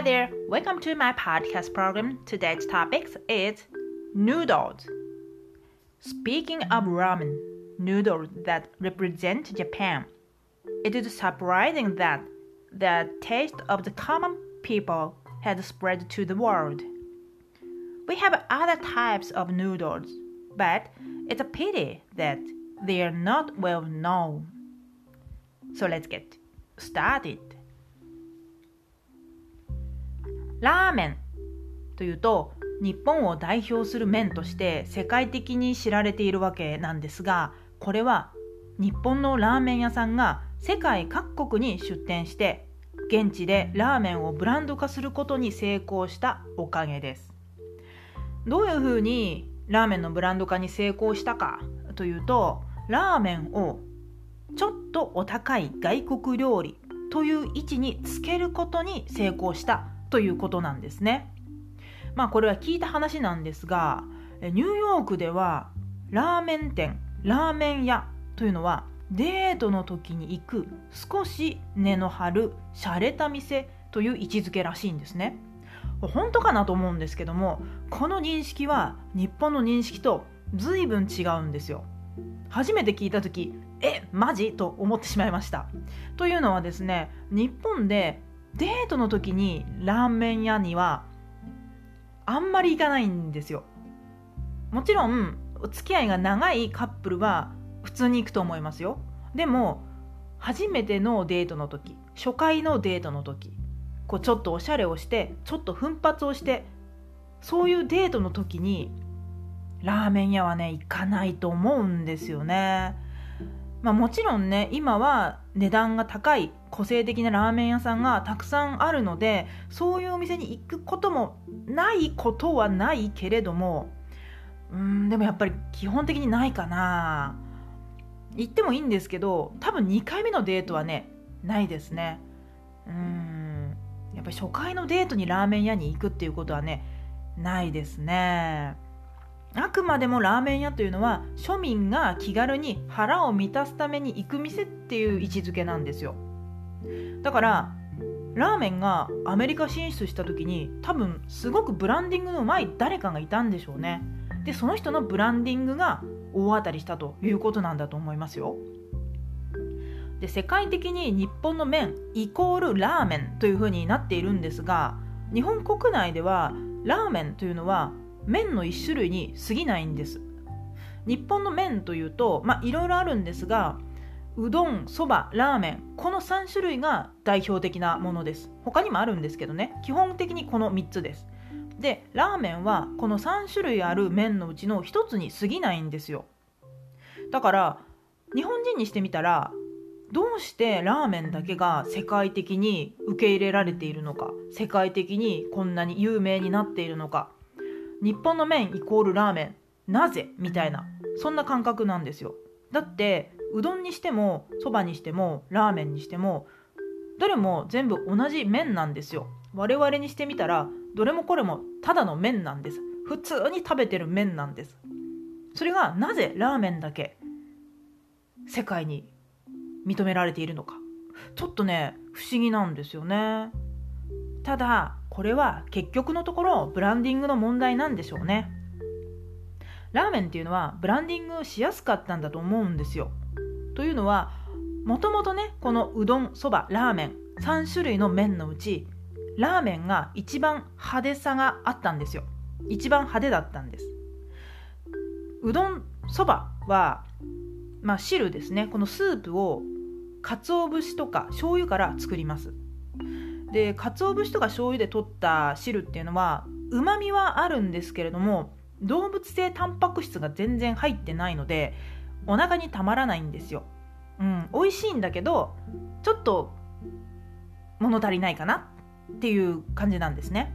Hi there, welcome to my podcast program. Today's topic is noodles. Speaking of ramen, noodles that represent Japan, it is surprising that the taste of the common people has spread to the world. We have other types of noodles, but it's a pity that they are not well known. So let's get started.ラーメンというと日本を代表する麺として世界的に知られているわけなんですが、これは日本のラーメン屋さんが世界各国に出店して現地でラーメンをブランド化することに成功したおかげです。どういうふうにラーメンのブランド化に成功したかというと、ラーメンをちょっとお高い外国料理という位置につけることに成功したということなんですね。これは聞いた話なんですが、ニューヨークではラーメン店、ラーメン屋というのはデートの時に行く少し根の張る洒落た店という位置づけらしいんですね。本当かなと思うんですけども、この認識は日本の認識と随分違うんですよ。初めて聞いた時、マジと思ってしまいました。というのはですね、日本でデートの時にラーメン屋にはあんまり行かないんですよ。もちろんお付き合いが長いカップルは普通に行くと思いますよ。でも初めてのデートの時、初回のデートの時、ちょっとおしゃれをしてちょっと奮発をして、そういうデートの時にラーメン屋はね、行かないと思うんですよね。もちろんね、今は値段が高い個性的なラーメン屋さんがたくさんあるので、そういうお店に行くこともないことはないけれども、でもやっぱり基本的にないかな。行ってもいいんですけど、多分2回目のデートはね、ないですね。やっぱり初回のデートにラーメン屋に行くっていうことはね、ないですね。あくまでもラーメン屋というのは庶民が気軽に腹を満たすために行く店っていう位置づけなんですよ。だからラーメンがアメリカ進出した時に、多分すごくブランディングのうまい誰かがいたんでしょうね。でその人のブランディングが大当たりしたということなんだと思いますよ。で世界的に日本の麺イコールラーメンというふうになっているんですが、日本国内ではラーメンというのは麺の一種類に過ぎないんです。日本の麺というといろいろあるんですが、うどん、そば、ラーメン、この3種類が代表的なものです。他にもあるんですけどね、基本的にこの3つです。でラーメンはこの3種類ある麺のうちの1つに過ぎないんですよ。だから日本人にしてみたら、どうしてラーメンだけが世界的に受け入れられているのか、世界的にこんなに有名になっているのか、日本の麺イコールラーメンなぜみたいな、そんな感覚なんですよ。だってうどんにしてもそばにしてもラーメンにしても、どれも全部同じ麺なんですよ。我々にしてみたらどれもこれもただの麺なんです。普通に食べてる麺なんです。それがなぜラーメンだけ世界に認められているのか、ちょっとね不思議なんですよね。ただこれは結局のところブランディングの問題なんでしょうね。ラーメンっていうのはブランディングしやすかったんだと思うんですよ。というのはもともとね、このうどん、そば、ラーメン3種類の麺のうちラーメンが一番派手さがあったんですよ。一番派手だったんです。うどん、そばは、汁ですね。このスープを鰹節とか醤油から作ります。で鰹節とか醤油で取った汁っていうのはうまみはあるんですけれども、動物性タンパク質が全然入ってないのでお腹にたまらないんですよ。美味しいんだけどちょっと物足りないかなっていう感じなんですね。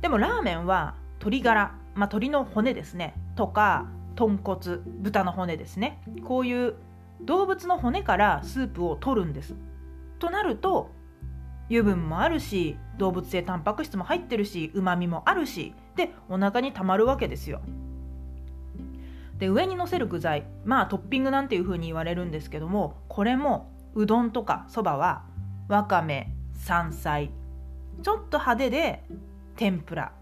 でもラーメンは鶏ガラ、鶏の骨ですね、とか豚骨、豚の骨ですね、こういう動物の骨からスープを取るんです。となると油分もあるし、動物性タンパク質も入ってるし、うまみもあるし、でお腹にたまるわけですよ。で上にのせる具材、トッピングなんていう風に言われるんですけども、これもうどんとかそばはわかめ、山菜、ちょっと派手で天ぷら、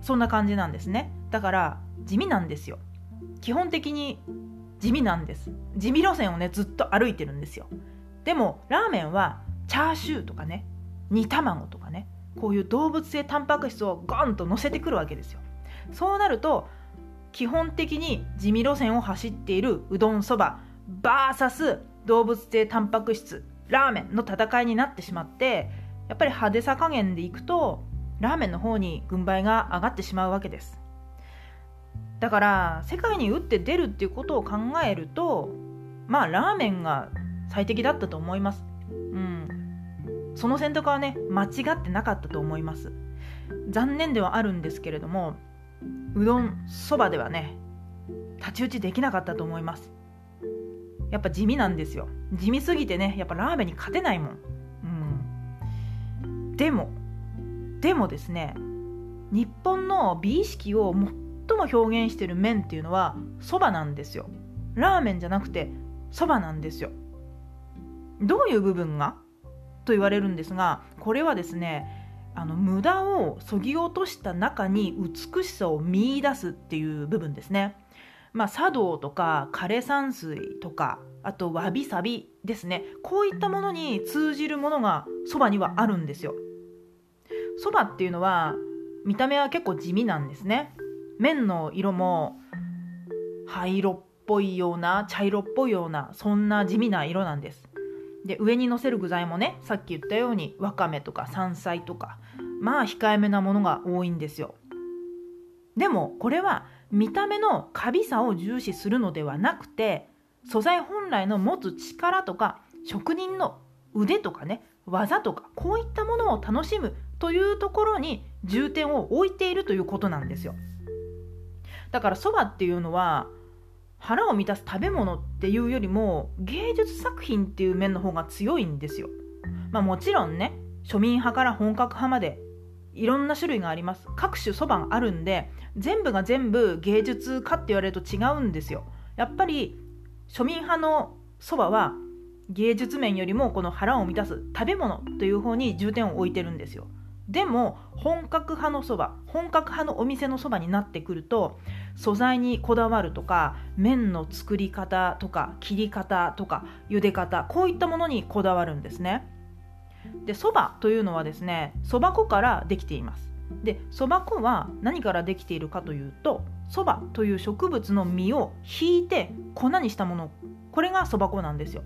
そんな感じなんですね。だから地味なんですよ。基本的に地味なんです。地味路線をねずっと歩いてるんですよ。でもラーメンはチャーシューとかね、煮卵とかね、こういう動物性タンパク質をガンと乗せてくるわけですよ。そうなると基本的に地味路線を走っているうどんそばバーサス動物性タンパク質ラーメンの戦いになってしまって、やっぱり派手さ加減でいくとラーメンの方に軍配が上がってしまうわけです。だから世界に打って出るっていうことを考えると、まあラーメンが最適だったと思います。その選択はね間違ってなかったと思います。残念ではあるんですけれども、うどんそばではね太刀打ちできなかったと思います。やっぱ地味なんですよ。地味すぎてね、やっぱラーメンに勝てないもん、でもですね、日本の美意識を最も表現している麺っていうのはそばなんですよ。ラーメンじゃなくてそばなんですよ。どういう部分がと言われるんですが、これはですね、無駄をそぎ落とした中に美しさを見出すっていう部分ですね。まあ、茶道とか枯山水とか、あとわびさびですね、こういったものに通じるものがそばにはあるんですよ。そばっていうのは見た目は結構地味なんですね。麺の色も灰色っぽいような茶色っぽいような、そんな地味な色なんです。で、上にのせる具材もね、さっき言ったようにわかめとか山菜とか、まあ控えめなものが多いんですよ。でもこれは見た目のカビさを重視するのではなくて、素材本来の持つ力とか職人の腕とかね、技とか、こういったものを楽しむというところに重点を置いているということなんですよ。だからそばっていうのは腹を満たす食べ物っていうよりも芸術作品っていう面の方が強いんですよ。まあもちろんね、庶民派から本格派までいろんな種類があります。各種そばがあるんで、全部が全部芸術家って言われると違うんですよ。やっぱり庶民派のそばは芸術面よりもこの腹を満たす食べ物という方に重点を置いてるんですよ。でも本格派のそば、本格派のお店のそばになってくると、素材にこだわるとか、麺の作り方とか切り方とか茹で方、こういったものにこだわるんですね。で、そばというのはですね、そば粉からできています。で、そば粉は何からできているかというと、そばという植物の実をひいて粉にしたもの、これがそば粉なんですよ。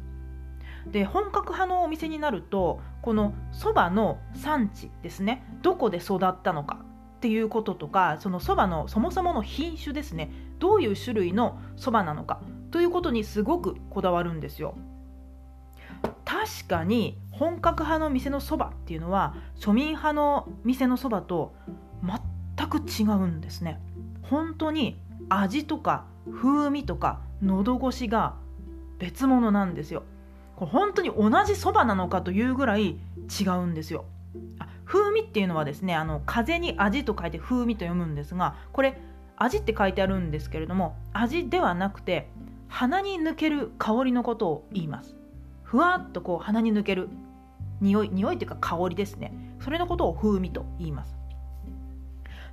で、本格派のお店になると、このそばの産地ですね、どこで育ったのかっていうこととか、そのそばのそもそもの品種ですね、どういう種類のそばなのかということにすごくこだわるんですよ。確かに本格派の店のそばっていうのは庶民派の店のそばと全く違うんですね。本当に味とか風味とか喉越しが別物なんですよ。これ本当に同じそばなのかというぐらい違うんですよ。風味っていうのはですね、風に味と書いて風味と読むんですが、これ味って書いてあるんですけれども、味ではなくて鼻に抜ける香りのことを言います。ふわっとこう鼻に抜ける匂いというか香りですね、それのことを風味と言います。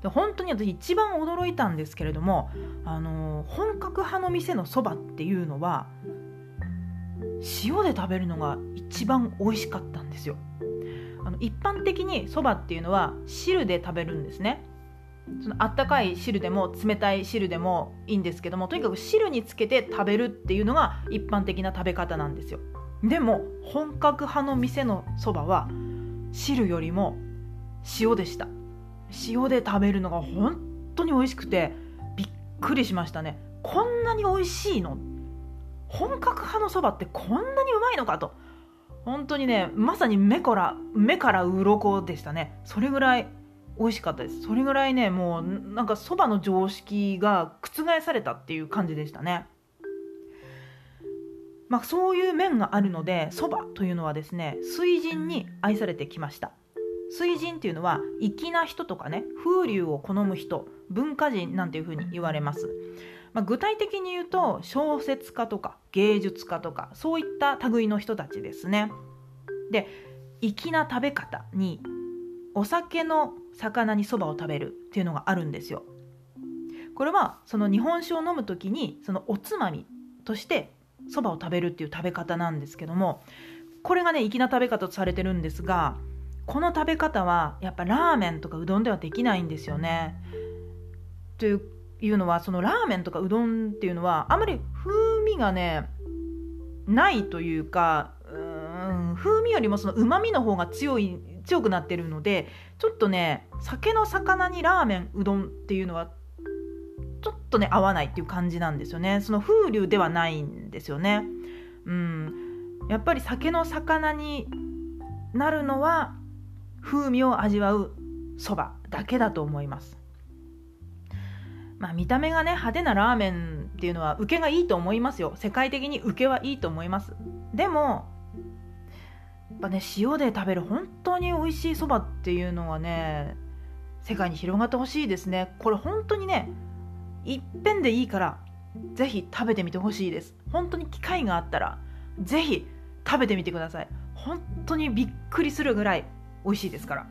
で、本当に私一番驚いたんですけれども、本格派の店のそばっていうのは塩で食べるのが一番美味しかったんですよ。一般的にそばっていうのは汁で食べるんですね。そのあったかい汁でも冷たい汁でもいいんですけども、とにかく汁につけて食べるっていうのが一般的な食べ方なんですよ。でも本格派の店のそばは汁よりも塩でした。塩で食べるのが本当に美味しくてびっくりしましたね。こんなに美味しいの、本格派のそばってこんなにうまいのかと、本当にね、まさに目から鱗でしたね。それぐらい美味しかったです。それぐらいね、もうなんかそばの常識が覆されたっていう感じでしたね。まあそういう面があるので、そばというのはですね、水人に愛されてきました。水人っていうのは粋な人とかね、風流を好む人、文化人なんていうふうに言われます。まあ、具体的に言うと小説家とか芸術家とか、そういった類の人たちですね。で、粋な食べ方にお酒の魚にそばを食べるっていうのがあるんですよ。これはその日本酒を飲むときにそのおつまみとしてそばを食べるっていう食べ方なんですけども、これがね粋な食べ方とされてるんですが、この食べ方はやっぱラーメンとかうどんではできないんですよね。というのはそのラーメンとかうどんっていうのはあまり風味がねないというか、風味よりもその旨味の方が強くなってるので、ちょっとね酒の魚にラーメンうどんっていうのはちょっとね合わないっていう感じなんですよね。その風流ではないんですよね。やっぱり酒の魚になるのは風味を味わうそばだけだと思います。見た目がね派手なラーメンっていうのは受けがいいと思いますよ。世界的に受けはいいと思います。でもやっぱね塩で食べる本当に美味しいそばっていうのはね世界に広がってほしいですね。これ本当にね一遍でいいからぜひ食べてみてほしいです。本当に機会があったらぜひ食べてみてください。本当にびっくりするぐらい美味しいですから。